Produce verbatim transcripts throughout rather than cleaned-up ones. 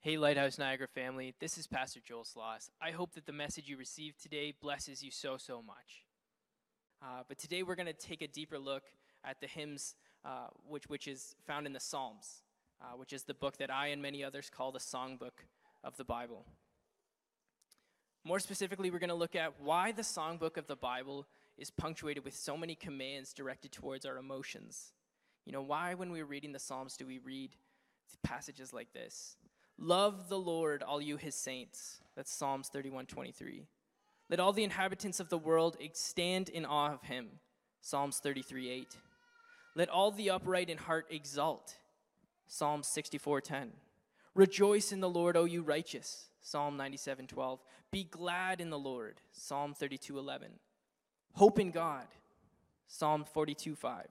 Hey, Lighthouse Niagara family, this is Pastor Joel Sloss. I hope that the message you received today blesses you so, so much. Uh, but today we're going to take a deeper look at the hymns, uh, which, which is found in the Psalms, uh, which is the book that I and many others call the songbook of the Bible. More specifically, we're going to look at why the songbook of the Bible is punctuated with so many commands directed towards our emotions. You know, why when we're reading the Psalms do we read passages like this? Love the Lord, all you his saints. That's Psalms thirty-one twenty-three. Let all the inhabitants of the world stand in awe of him. Psalms thirty-three eight. Let all the upright in heart exult. Psalms sixty-four ten. Rejoice in the Lord, O you righteous. Psalm ninety-seven twelve. Be glad in the Lord. Psalm thirty-two eleven. Hope in God. Psalm forty-two five.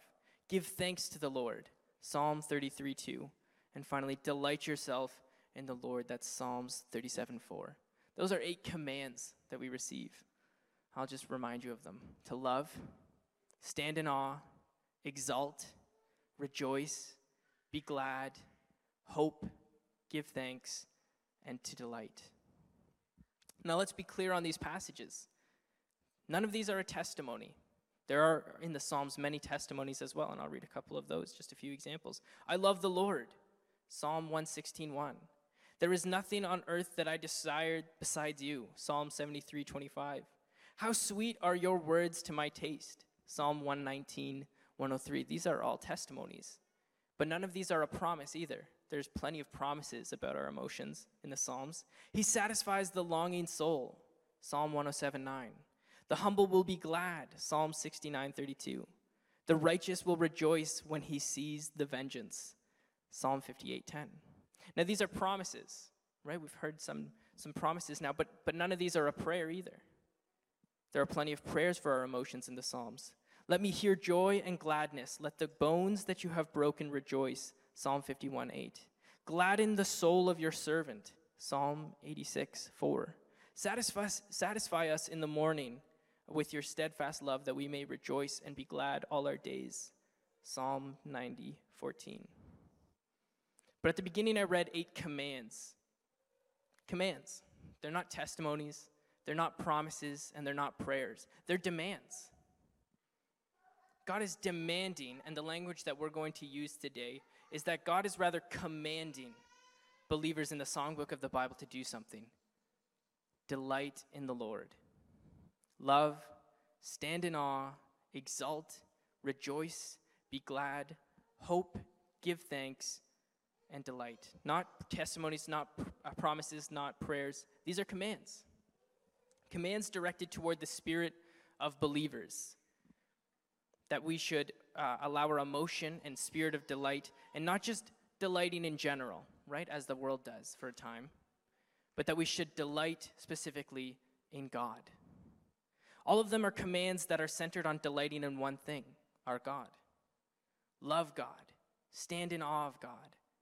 Give thanks to the Lord. Psalm thirty-three two. And finally, delight yourself in the Lord, that's Psalms thirty-seven four. Those are eight commands that we receive. I'll just remind you of them. To love, stand in awe, exalt, rejoice, be glad, hope, give thanks, and to delight. Now let's be clear on these passages. None of these are a testimony. There are in the Psalms many testimonies as well, and I'll read a couple of those, just a few examples. I love the Lord, Psalm one sixteen one. There is nothing on earth that I desired besides you. Psalm seventy-three twenty-five. How sweet are your words to my taste. Psalm one nineteen, one oh three. These are all testimonies. But none of these are a promise either. There's plenty of promises about our emotions in the Psalms. He satisfies the longing soul. Psalm one oh seven nine. The humble will be glad. Psalm sixty-nine thirty-two. The righteous will rejoice when he sees the vengeance. Psalm fifty-eight ten. Now these are promises, right? We've heard some some promises now, but but none of these are a prayer either. There are plenty of prayers for our emotions in the Psalms. Let me hear joy and gladness. Let the bones that you have broken rejoice. Psalm fifty-one eight. Gladden the soul of your servant. Psalm eighty-six four. Satisfy, satisfy us in the morning with your steadfast love that we may rejoice and be glad all our days. Psalm ninety fourteen. But at the beginning, I read eight commands. Commands. They're not testimonies, they're not promises, and they're not prayers. They're demands. God is demanding, and the language that we're going to use today is that God is rather commanding believers in the songbook of the Bible to do something. Delight in the Lord. Love, stand in awe, exult, rejoice, be glad, hope, give thanks, and delight. Not testimonies, not pr- promises, not prayers. These are commands. Commands directed toward the spirit of believers. That we should uh, allow our emotion and spirit of delight, and not just delighting in general, right, as the world does for a time, but that we should delight specifically in God. All of them are commands that are centered on delighting in one thing, our God. Love God. Stand in awe of God.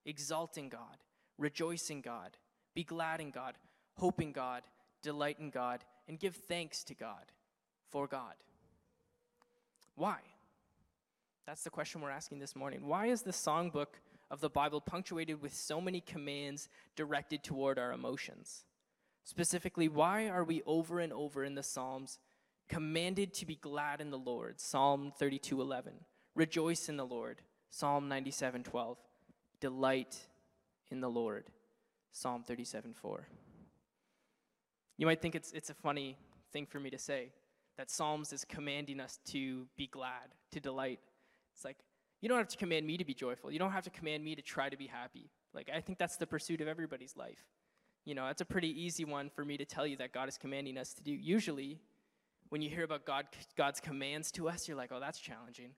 Exalt in God, rejoice in God, be glad in God, hope in God, delight in God, and give thanks to God for God. Why? That's the question we're asking this morning. Why is the songbook of the Bible punctuated with so many commands directed toward our emotions? Specifically, why are we over and over in the Psalms commanded to be glad in the Lord? Psalm thirty-two eleven. Rejoice in the Lord. Psalm ninety-seven twelve. Delight in the Lord, Psalm thirty-seven four. You might think it's it's a funny thing for me to say, that Psalms is commanding us to be glad, to delight. It's like, you don't have to command me to be joyful. You don't have to command me to try to be happy. Like, I think that's the pursuit of everybody's life. You know, that's a pretty easy one for me to tell you that God is commanding us to do. Usually, when you hear about God, God's commands to us, you're like, oh, that's challenging.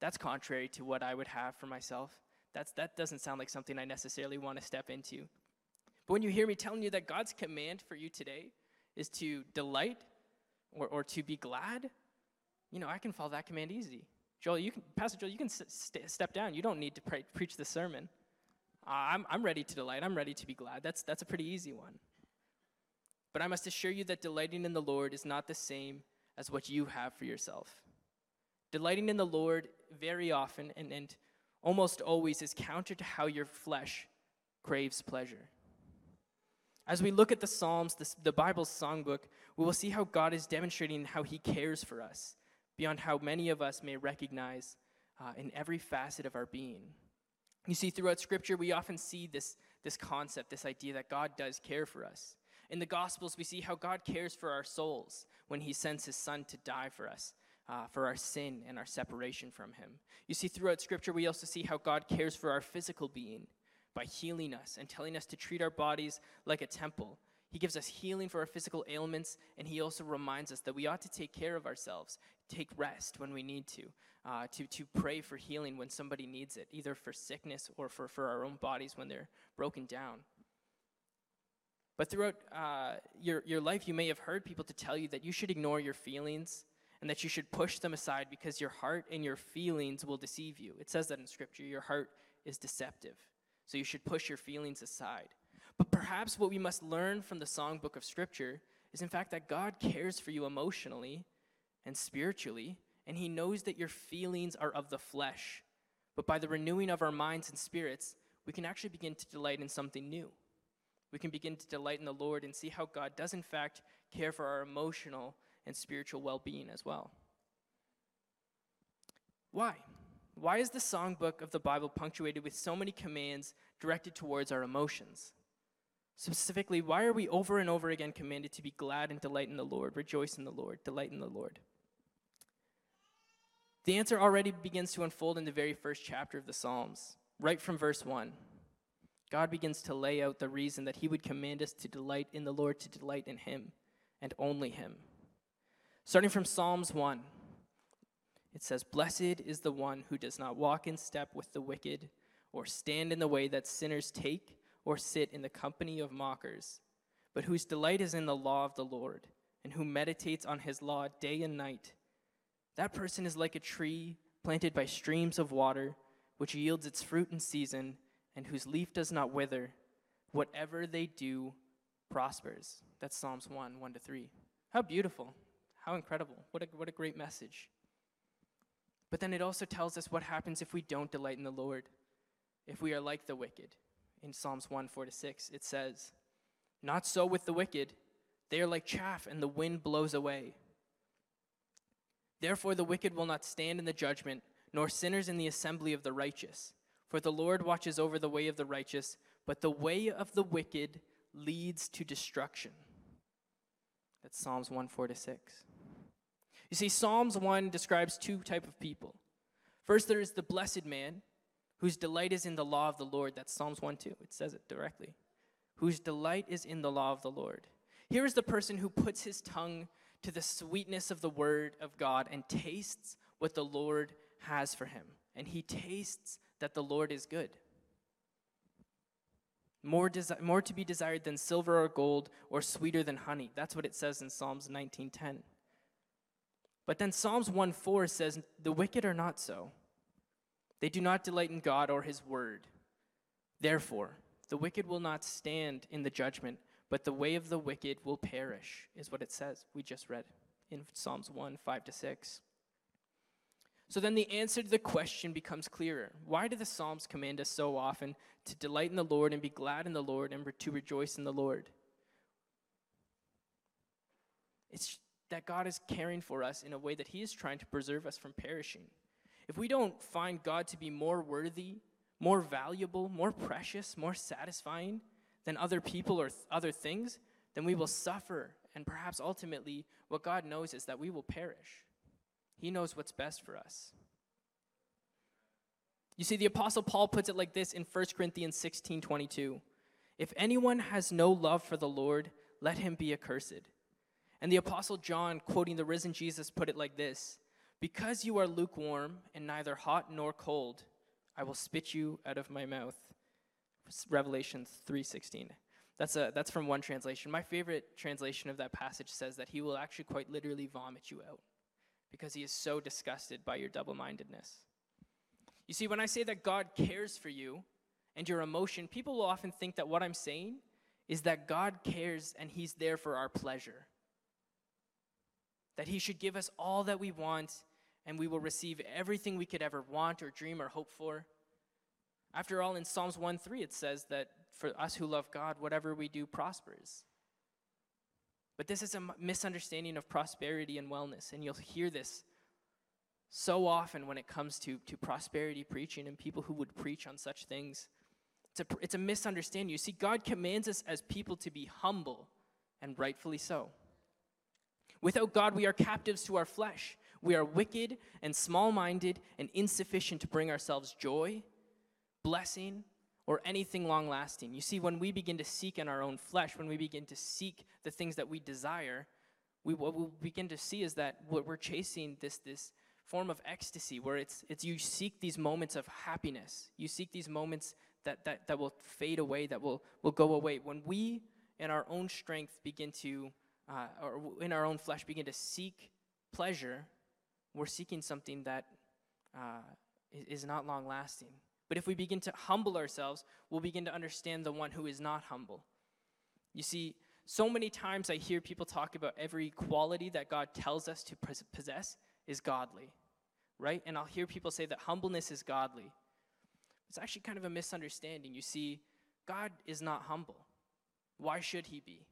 That's contrary to what I would have for myself. That's, that doesn't sound like something I necessarily want to step into. But when you hear me telling you that God's command for you today is to delight or, or to be glad, you know, I can follow that command easy. Joel, you can, Pastor Joel, you can st- step down. You don't need to pre- preach the sermon. Uh, I'm, I'm ready to delight. I'm ready to be glad. That's, that's a pretty easy one. But I must assure you that delighting in the Lord is not the same as what you have for yourself. Delighting in the Lord very often and and almost always is counter to how your flesh craves pleasure. As we look at the Psalms, this, the Bible's songbook, we will see how God is demonstrating how he cares for us beyond how many of us may recognize uh, in every facet of our being. You see, throughout Scripture, we often see this, this concept, this idea that God does care for us. In the Gospels, we see how God cares for our souls when he sends his son to die for us, uh, for our sin and our separation from him. You see, throughout Scripture, we also see how God cares for our physical being by healing us and telling us to treat our bodies like a temple. He gives us healing for our physical ailments, and he also reminds us that we ought to take care of ourselves, take rest when we need to, uh, to, to pray for healing when somebody needs it, either for sickness or for, for our own bodies when they're broken down. But throughout uh, your, your life, you may have heard people to tell you that you should ignore your feelings and that you should push them aside because your heart and your feelings will deceive you. It says that in Scripture, your heart is deceptive. So you should push your feelings aside. But perhaps what we must learn from the songbook of Scripture is, in fact, that God cares for you emotionally and spiritually, and he knows that your feelings are of the flesh. But by the renewing of our minds and spirits, we can actually begin to delight in something new. We can begin to delight in the Lord and see how God does, in fact, care for our emotional and spiritual well-being as well. Why? Why is the songbook of the Bible punctuated with so many commands directed towards our emotions? Specifically, why are we over and over again commanded to be glad and delight in the Lord, rejoice in the Lord, delight in the Lord? The answer already begins to unfold in the very first chapter of the Psalms, right from verse one. God begins to lay out the reason that he would command us to delight in the Lord, to delight in him, and only him. Starting from Psalms one, it says, "Blessed is the one who does not walk in step with the wicked, or stand in the way that sinners take, or sit in the company of mockers, but whose delight is in the law of the Lord, and who meditates on his law day and night. That person is like a tree planted by streams of water, which yields its fruit in season, and whose leaf does not wither. Whatever they do prospers." That's Psalms one, one to three. How beautiful. How incredible. What a, what a great message. But then it also tells us what happens if we don't delight in the Lord, if we are like the wicked. In Psalms one, four to six, it says, "Not so with the wicked. They are like chaff, and the wind blows away. Therefore the wicked will not stand in the judgment, nor sinners in the assembly of the righteous. For the Lord watches over the way of the righteous, but the way of the wicked leads to destruction." That's Psalms one, four to six. You see, Psalms one describes two types of people. First, there is the blessed man, whose delight is in the law of the Lord. That's Psalms one two. It says it directly. Whose delight is in the law of the Lord. Here is the person who puts his tongue to the sweetness of the word of God and tastes what the Lord has for him. And he tastes that the Lord is good. More, desi- more to be desired than silver or gold, or sweeter than honey. That's what it says in Psalms nineteen ten. But then Psalms one four says, "The wicked are not so. They do not delight in God or his word. Therefore, the wicked will not stand in the judgment, but the way of the wicked will perish," is what it says. We just read in Psalms one, five to six. So then the answer to the question becomes clearer. Why do the Psalms command us so often to delight in the Lord and be glad in the Lord and re- to rejoice in the Lord? It's that God is caring for us in a way that he is trying to preserve us from perishing. If we don't find God to be more worthy, more valuable, more precious, more satisfying than other people or th- other things, then we will suffer. And perhaps ultimately, what God knows is that we will perish. He knows what's best for us. You see, the Apostle Paul puts it like this in First Corinthians sixteen twenty-two. "If anyone has no love for the Lord, let him be accursed." And the Apostle John, quoting the risen Jesus, put it like this, "Because you are lukewarm and neither hot nor cold, I will spit you out of my mouth." Revelation three sixteen. That's a that's from one translation. My favorite translation of that passage says that he will actually quite literally vomit you out because he is so disgusted by your double-mindedness. You see, when I say that God cares for you and your emotion, people will often think that what I'm saying is that God cares and he's there for our pleasure, that he should give us all that we want, and we will receive everything we could ever want or dream or hope for. After all, in Psalms one three, it says that for us who love God, whatever we do prospers. But this is a misunderstanding of prosperity and wellness, and you'll hear this so often when it comes to, to prosperity preaching and people who would preach on such things. It's a, it's a misunderstanding. You see, God commands us as people to be humble, and rightfully so. Without God, we are captives to our flesh. We are wicked and small-minded and insufficient to bring ourselves joy, blessing, or anything long-lasting. You see, when we begin to seek in our own flesh, when we begin to seek the things that we desire, we, what we'll begin to see is that what we're chasing this this form of ecstasy, where it's it's you seek these moments of happiness. You seek these moments that that, that will fade away, that will, will go away. When we, in our own strength, begin to, uh, or in our own flesh, begin to seek pleasure, we're seeking something that uh, is, is not long-lasting. But if we begin to humble ourselves, we'll begin to understand the one who is not humble. You see, so many times I hear people talk about every quality that God tells us to possess is godly, right? And I'll hear people say that humbleness is godly. It's actually kind of a misunderstanding. You see, God is not humble. Why should he be?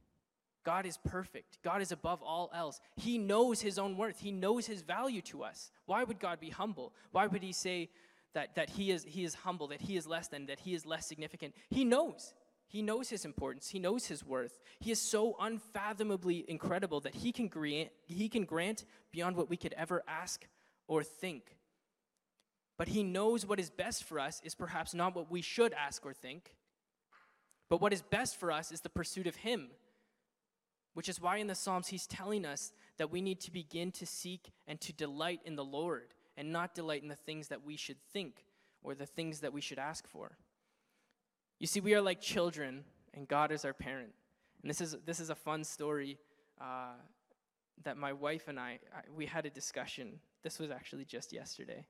God is perfect. God is above all else. He knows his own worth. He knows his value to us. Why would God be humble? Why would he say that that he is he is humble, that he is less than, that he is less significant? He knows. He knows his importance. He knows his worth. He is so unfathomably incredible that he can grant, he can grant beyond what we could ever ask or think. But he knows what is best for us is perhaps not what we should ask or think. But what is best for us is the pursuit of him, which is why in the Psalms he's telling us that we need to begin to seek and to delight in the Lord, and not delight in the things that we should think or the things that we should ask for. You see, we are like children, and God is our parent. And this is this is a fun story uh, that my wife and I, I, we had a discussion. This was actually just yesterday.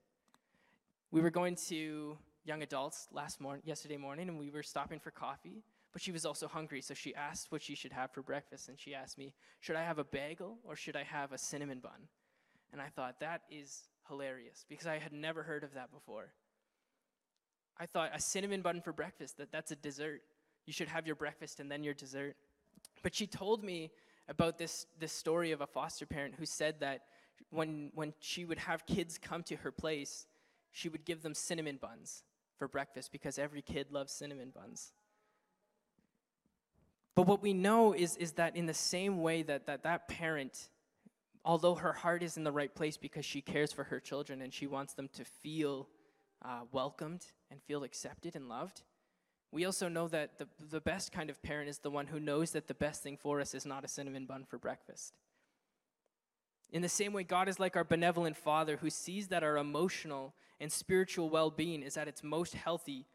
We were going to Young Adults last morning, yesterday morning, and we were stopping for coffee, but she was also hungry, so she asked what she should have for breakfast, and she asked me, should I have a bagel or should I have a cinnamon bun? And I thought, that is hilarious, because I had never heard of that before. I thought, a cinnamon bun for breakfast, that that's a dessert. You should have your breakfast and then your dessert. But she told me about this this story of a foster parent who said that when when she would have kids come to her place, she would give them cinnamon buns for breakfast, because every kid loves cinnamon buns. But what we know is is that in the same way that that, that parent, although her heart is in the right place because she cares for her children and she wants them to feel uh, welcomed and feel accepted and loved, we also know that the, the best kind of parent is the one who knows that the best thing for us is not a cinnamon bun for breakfast. In the same way, God is like our benevolent Father who sees that our emotional and spiritual well-being is at its most healthy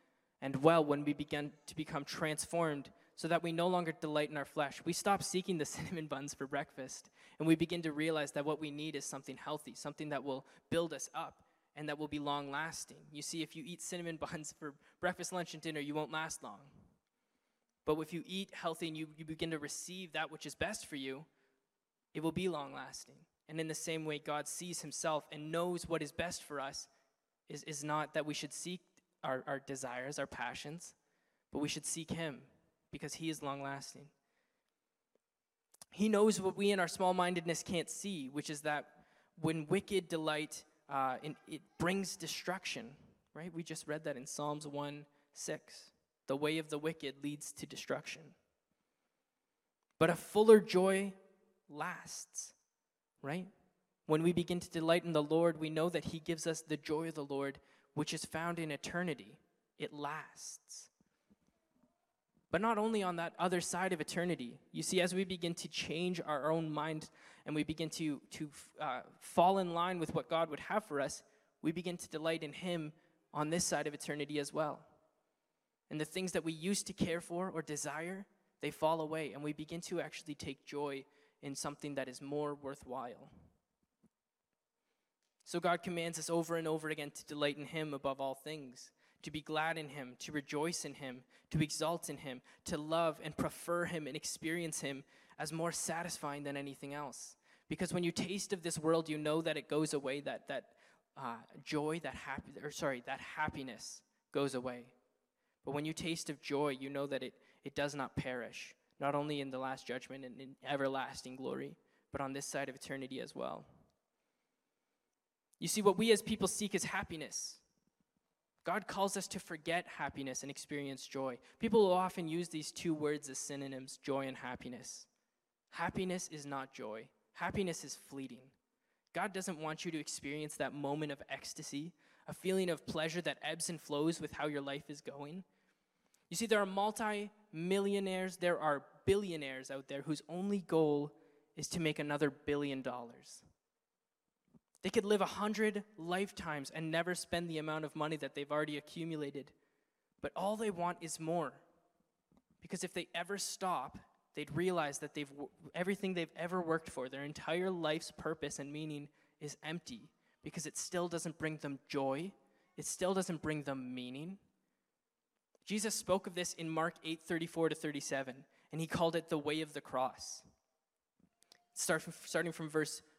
and well when we begin to become transformed, so that we no longer delight in our flesh. We stop seeking the cinnamon buns for breakfast, and we begin to realize that what we need is something healthy, something that will build us up and that will be long-lasting. You see, if you eat cinnamon buns for breakfast, lunch, and dinner, you won't last long. But if you eat healthy and you, you begin to receive that which is best for you, it will be long-lasting. And in the same way, God sees himself and knows what is best for us is, is not that we should seek our, our desires, our passions, but we should seek him, because he is long-lasting. He knows what we in our small-mindedness can't see, which is that when wicked delight, uh, in, it brings destruction, right? We just read that in Psalms one six. The way of the wicked leads to destruction. But a fuller joy lasts, right? When we begin to delight in the Lord, we know that he gives us the joy of the Lord, which is found in eternity. It lasts. But not only on that other side of eternity. You see, as we begin to change our own mind and we begin to, to uh, fall in line with what God would have for us, we begin to delight in him on this side of eternity as well. And the things that we used to care for or desire, they fall away, and we begin to actually take joy in something that is more worthwhile. So God commands us over and over again to delight in him above all things, to be glad in him, to rejoice in him, to exalt in him, to love and prefer him and experience him as more satisfying than anything else. Because when you taste of this world, you know that it goes away, that that uh, joy, that happy, or sorry, that happiness goes away. But when you taste of joy, you know that it, it does not perish, not only in the last judgment and in everlasting glory, but on this side of eternity as well. You see, what we as people seek is happiness. God calls us to forget happiness and experience joy. People will often use these two words as synonyms, joy and happiness. Happiness is not joy. Happiness is fleeting. God doesn't want you to experience that moment of ecstasy, a feeling of pleasure that ebbs and flows with how your life is going. You see, there are multi-millionaires, there are billionaires out there whose only goal is to make another billion dollars. They could live a hundred lifetimes and never spend the amount of money that they've already accumulated. But all they want is more. Because if they ever stop, they'd realize that they've everything they've ever worked for, their entire life's purpose and meaning is empty, because it still doesn't bring them joy. It still doesn't bring them meaning. Jesus spoke of this in Mark eight, thirty-four to thirty-seven, and he called it the way of the cross. Start from, starting from verse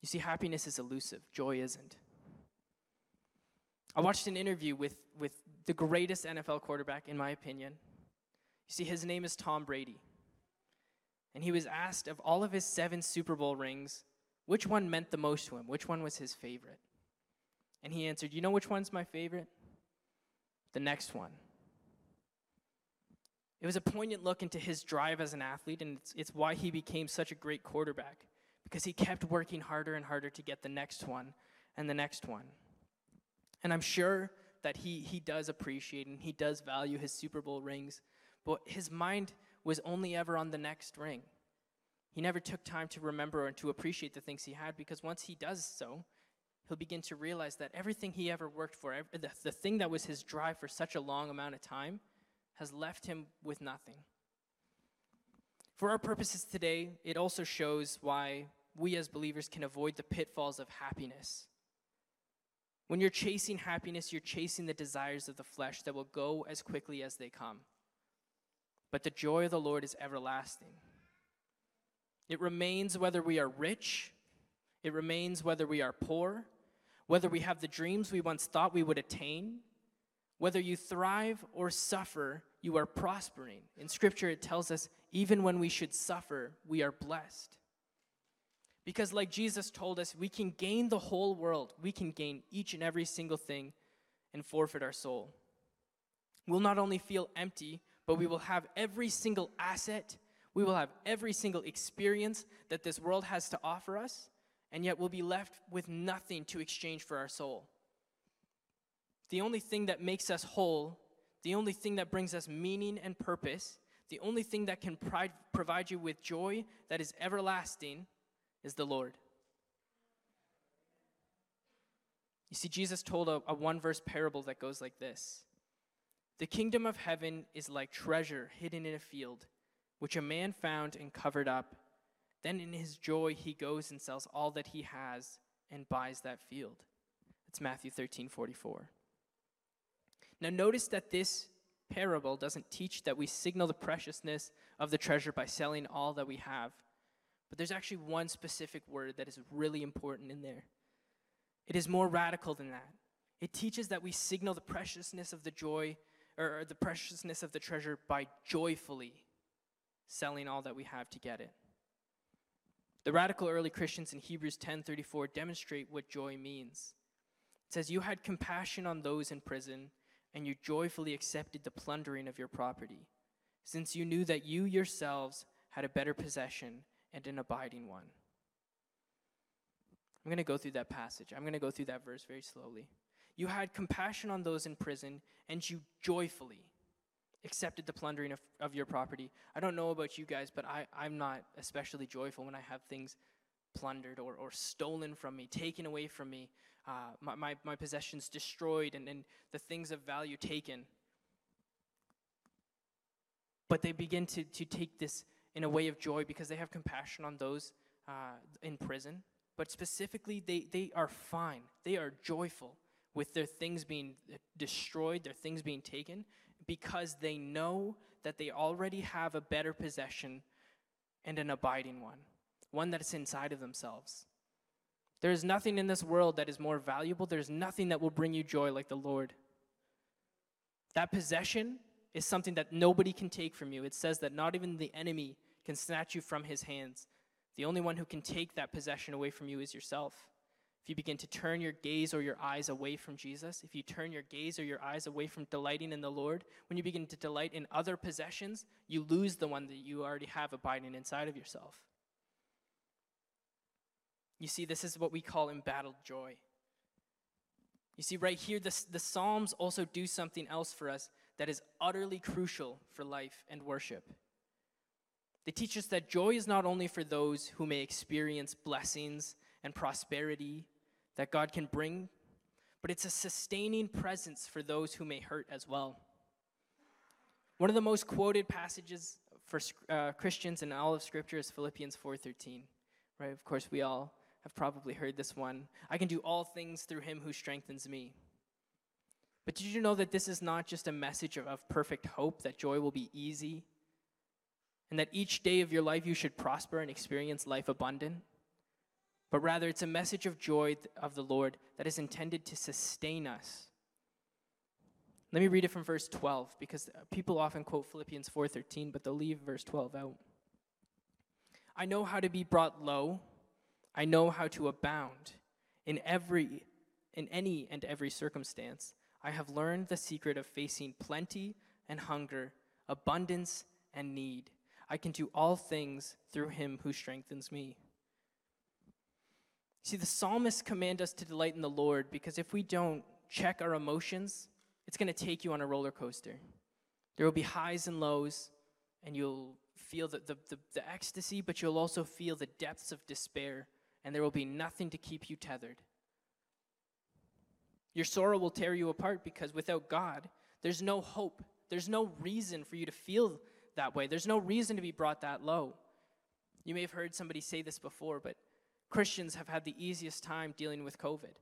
You see, happiness is elusive. Joy isn't. I watched an interview with, with the greatest N F L quarterback, in my opinion. You see, his name is Tom Brady. And he was asked of all of his seven Super Bowl rings, which one meant the most to him? Which one was his favorite? And he answered, "You know which one's my favorite? The next one." It was a poignant look into his drive as an athlete, and it's, it's why he became such a great quarterback, because he kept working harder and harder to get the next one and the next one. And I'm sure that he, he does appreciate and he does value his Super Bowl rings, but his mind was only ever on the next ring. He never took time to remember or to appreciate the things he had, because once he does so, he'll begin to realize that everything he ever worked for, every, the, the thing that was his drive for such a long amount of time, has left him with nothing. For our purposes today, it also shows why we as believers can avoid the pitfalls of happiness. When you're chasing happiness, you're chasing the desires of the flesh that will go as quickly as they come. But the joy of the Lord is everlasting. It remains whether we are rich, it remains whether we are poor, whether we have the dreams we once thought we would attain, whether you thrive or suffer, you are prospering. In Scripture, it tells us, even when we should suffer, we are blessed. Because like Jesus told us, we can gain the whole world. We can gain each and every single thing and forfeit our soul. We'll not only feel empty, but we will have every single asset. We will have every single experience that this world has to offer us, and yet we'll be left with nothing to exchange for our soul. The only thing that makes us whole, the only thing that brings us meaning and purpose, the only thing that can pri- provide you with joy that is everlasting is the Lord. You see, Jesus told a, a one-verse parable that goes like this. "The kingdom of heaven is like treasure hidden in a field, which a man found and covered up. Then in his joy he goes and sells all that he has and buys that field." It's Matthew thirteen forty-four. Now notice that this parable doesn't teach that we signal the preciousness of the treasure by selling all that we have. But there's actually one specific word that is really important in there. It is more radical than that. It teaches that we signal the preciousness of the joy, or the preciousness of the treasure, by joyfully selling all that we have to get it. The radical early Christians in Hebrews ten thirty-four demonstrate what joy means. It says, "You had compassion on those in prison, and you joyfully accepted the plundering of your property, since you knew that you yourselves had a better possession and an abiding one." I'm going to go through that passage. I'm going to go through that verse very slowly. "You had compassion on those in prison, and you joyfully accepted the plundering of, of your property." I don't know about you guys, but I, I'm not especially joyful when I have things plundered or, or stolen from me, taken away from me. Uh, my, my, my possessions destroyed and, and the things of value taken. But they begin to, to take this in a way of joy because they have compassion on those uh, in prison. But specifically, they, they are fine. They are joyful with their things being destroyed, their things being taken, because they know that they already have a better possession and an abiding one, one that's inside of themselves. There is nothing in this world that is more valuable. There's nothing that will bring you joy like the Lord. That possession is something that nobody can take from you. It says that not even the enemy can snatch you from his hands. The only one who can take that possession away from you is yourself. If you begin to turn your gaze or your eyes away from Jesus, if you turn your gaze or your eyes away from delighting in the Lord, when you begin to delight in other possessions, you lose the one that you already have abiding inside of yourself. You see, this is what we call embattled joy. You see, right here, this, the Psalms also do something else for us that is utterly crucial for life and worship. They teach us that joy is not only for those who may experience blessings and prosperity that God can bring, but it's a sustaining presence for those who may hurt as well. One of the most quoted passages for uh, Christians in all of Scripture is Philippians four thirteen. Right? Of course, we all have probably heard this one. I can do all things through him who strengthens me. But did you know that this is not just a message of, of perfect hope, that joy will be easy, and that each day of your life you should prosper and experience life abundant? But rather, it's a message of joy of the Lord that is intended to sustain us. Let me read it from verse twelve, because people often quote Philippians four thirteen, but they'll leave verse twelve out. I know how to be brought low. I know how to abound in every, in any and every circumstance. I have learned the secret of facing plenty and hunger, abundance and need. I can do all things through him who strengthens me. See, the psalmists command us to delight in the Lord, because if we don't check our emotions, it's going to take you on a roller coaster. There will be highs and lows, and you'll feel the, the, the, the ecstasy, but you'll also feel the depths of despair, and there will be nothing to keep you tethered. Your sorrow will tear you apart, because without God, there's no hope. There's no reason for you to feel that way. There's no reason to be brought that low. You may have heard somebody say this before, but Christians have had the easiest time dealing with COVID,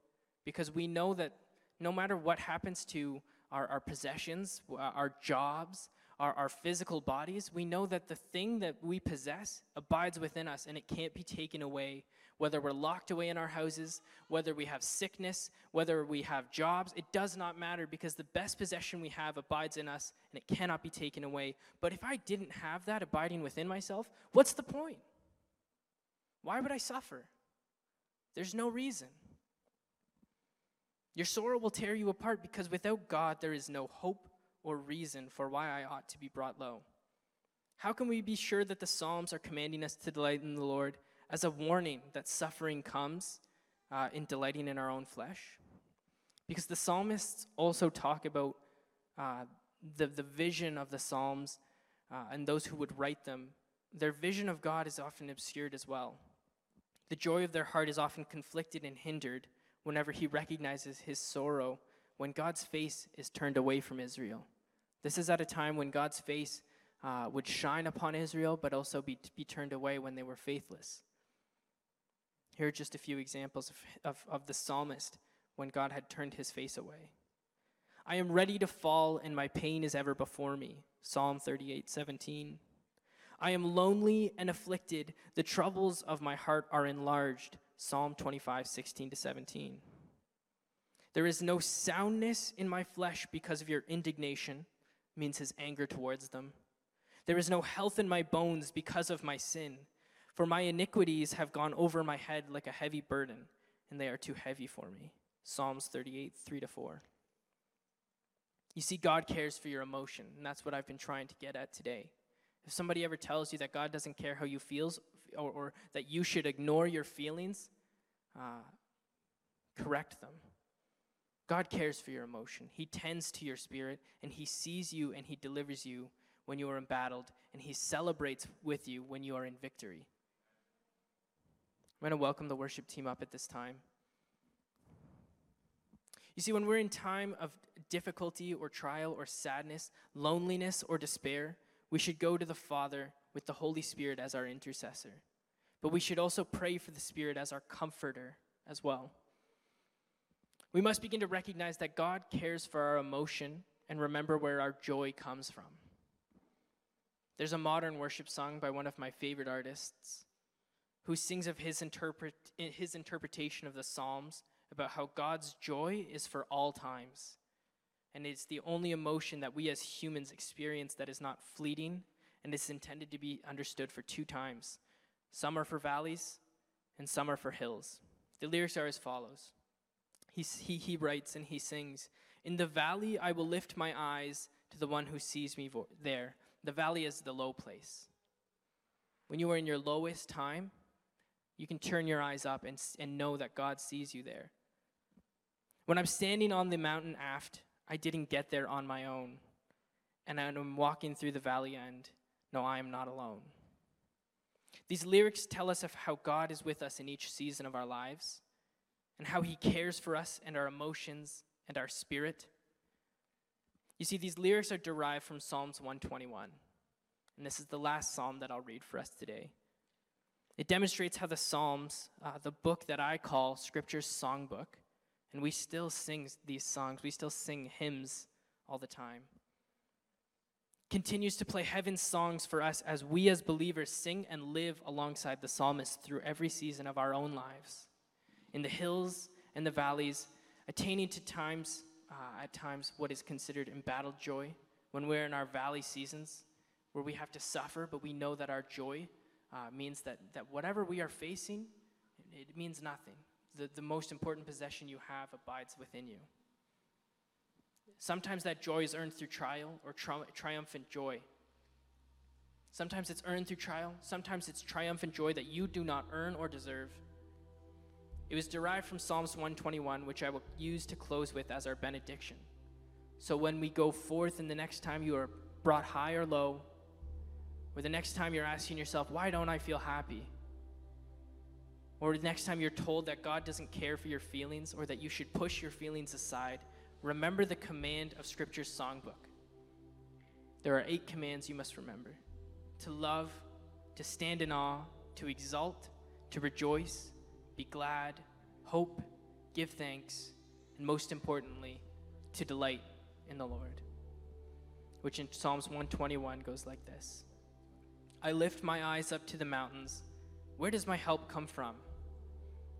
because we know that no matter what happens to our, our possessions, our jobs, our, our physical bodies, we know that the thing that we possess abides within us, and it can't be taken away, whether we're locked away in our houses, whether we have sickness, whether we have jobs. It does not matter, because the best possession we have abides in us, and it cannot be taken away. But if I didn't have that abiding within myself, what's the point? Why would I suffer? There's no reason. Your sorrow will tear you apart, because without God, there is no hope or reason for why I ought to be brought low. How can we be sure that the Psalms are commanding us to delight in the Lord as a warning that suffering comes uh, in delighting in our own flesh? Because the psalmists also talk about uh, the, the vision of the Psalms uh, and those who would write them. Their vision of God is often obscured as well. The joy of their heart is often conflicted and hindered whenever he recognizes his sorrow, when God's face is turned away from Israel. This is at a time when God's face uh, would shine upon Israel, but also be, be turned away when they were faithless. Here are just a few examples of, of, of the psalmist when God had turned his face away. I am ready to fall, and my pain is ever before me. Psalm thirty-eight seventeen. I am lonely and afflicted. The troubles of my heart are enlarged. Psalm twenty-five sixteen to seventeen. There is no soundness in my flesh because of your indignation, means his anger towards them. There is no health in my bones because of my sin, for my iniquities have gone over my head like a heavy burden, and they are too heavy for me. Psalms thirty-eight three to four. You see, God cares for your emotion, and that's what I've been trying to get at today. If somebody ever tells you that God doesn't care how you feel, or, or that you should ignore your feelings, uh, correct them. God cares for your emotion. He tends to your spirit, and he sees you, and he delivers you when you are embattled, and he celebrates with you when you are in victory. I'm going to welcome the worship team up at this time. You see, when we're in time of difficulty or trial or sadness, loneliness or despair, we should go to the Father with the Holy Spirit as our intercessor. But we should also pray for the Spirit as our comforter as well. We must begin to recognize that God cares for our emotion and remember where our joy comes from. There's a modern worship song by one of my favorite artists who sings of his interpret his interpretation of the Psalms about how God's joy is for all times, and it's the only emotion that we as humans experience that is not fleeting, and it's intended to be understood for two times. Some are for valleys, and some are for hills. The lyrics are as follows. He, he, he writes and he sings, "In the valley I will lift my eyes to the one who sees me vo- there. The valley is the low place." When you are in your lowest time, you can turn your eyes up and, and know that God sees you there. "When I'm standing on the mountain aft, I didn't get there on my own. And I'm walking through the valley end. No, I am not alone." These lyrics tell us of how God is with us in each season of our lives and how he cares for us and our emotions and our spirit. You see, these lyrics are derived from Psalms one twenty-one. And this is the last psalm that I'll read for us today. It demonstrates how the Psalms, uh, the book that I call Scripture's songbook, and we still sing these songs, we still sing hymns all the time, continues to play heaven's songs for us as we as believers sing and live alongside the psalmist through every season of our own lives, in the hills and the valleys, attaining to times, uh, at times what is considered embattled joy, when we're in our valley seasons where we have to suffer, but we know that our joy Uh, means that, that whatever we are facing, it, it means nothing. The, the most important possession you have abides within you. Sometimes that joy is earned through trial or tri- triumphant joy. Sometimes it's earned through trial. Sometimes it's triumphant joy that you do not earn or deserve. It was derived from Psalms one twenty-one, which I will use to close with as our benediction. So when we go forth and the next time you are brought high or low, or the next time you're asking yourself, why don't I feel happy? Or the next time you're told that God doesn't care for your feelings or that you should push your feelings aside, remember the command of Scripture's songbook. There are eight commands you must remember: to love, to stand in awe, to exalt, to rejoice, be glad, hope, give thanks, and most importantly, to delight in the Lord, which in Psalms one twenty-one goes like this. I lift my eyes up to the mountains. Where does my help come from?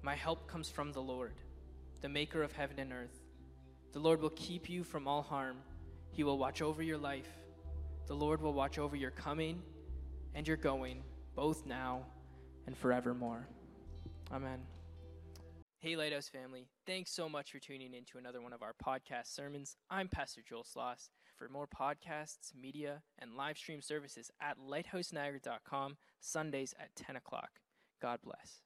My help comes from the Lord, the maker of heaven and earth. The Lord will keep you from all harm. He will watch over your life. The Lord will watch over your coming and your going, both now and forevermore. Amen. Hey, Lighthouse family. Thanks so much for tuning in to another one of our podcast sermons. I'm Pastor Joel Sloss. For more podcasts, media, and live stream services at lighthouse niagara dot com, Sundays at ten o'clock. God bless.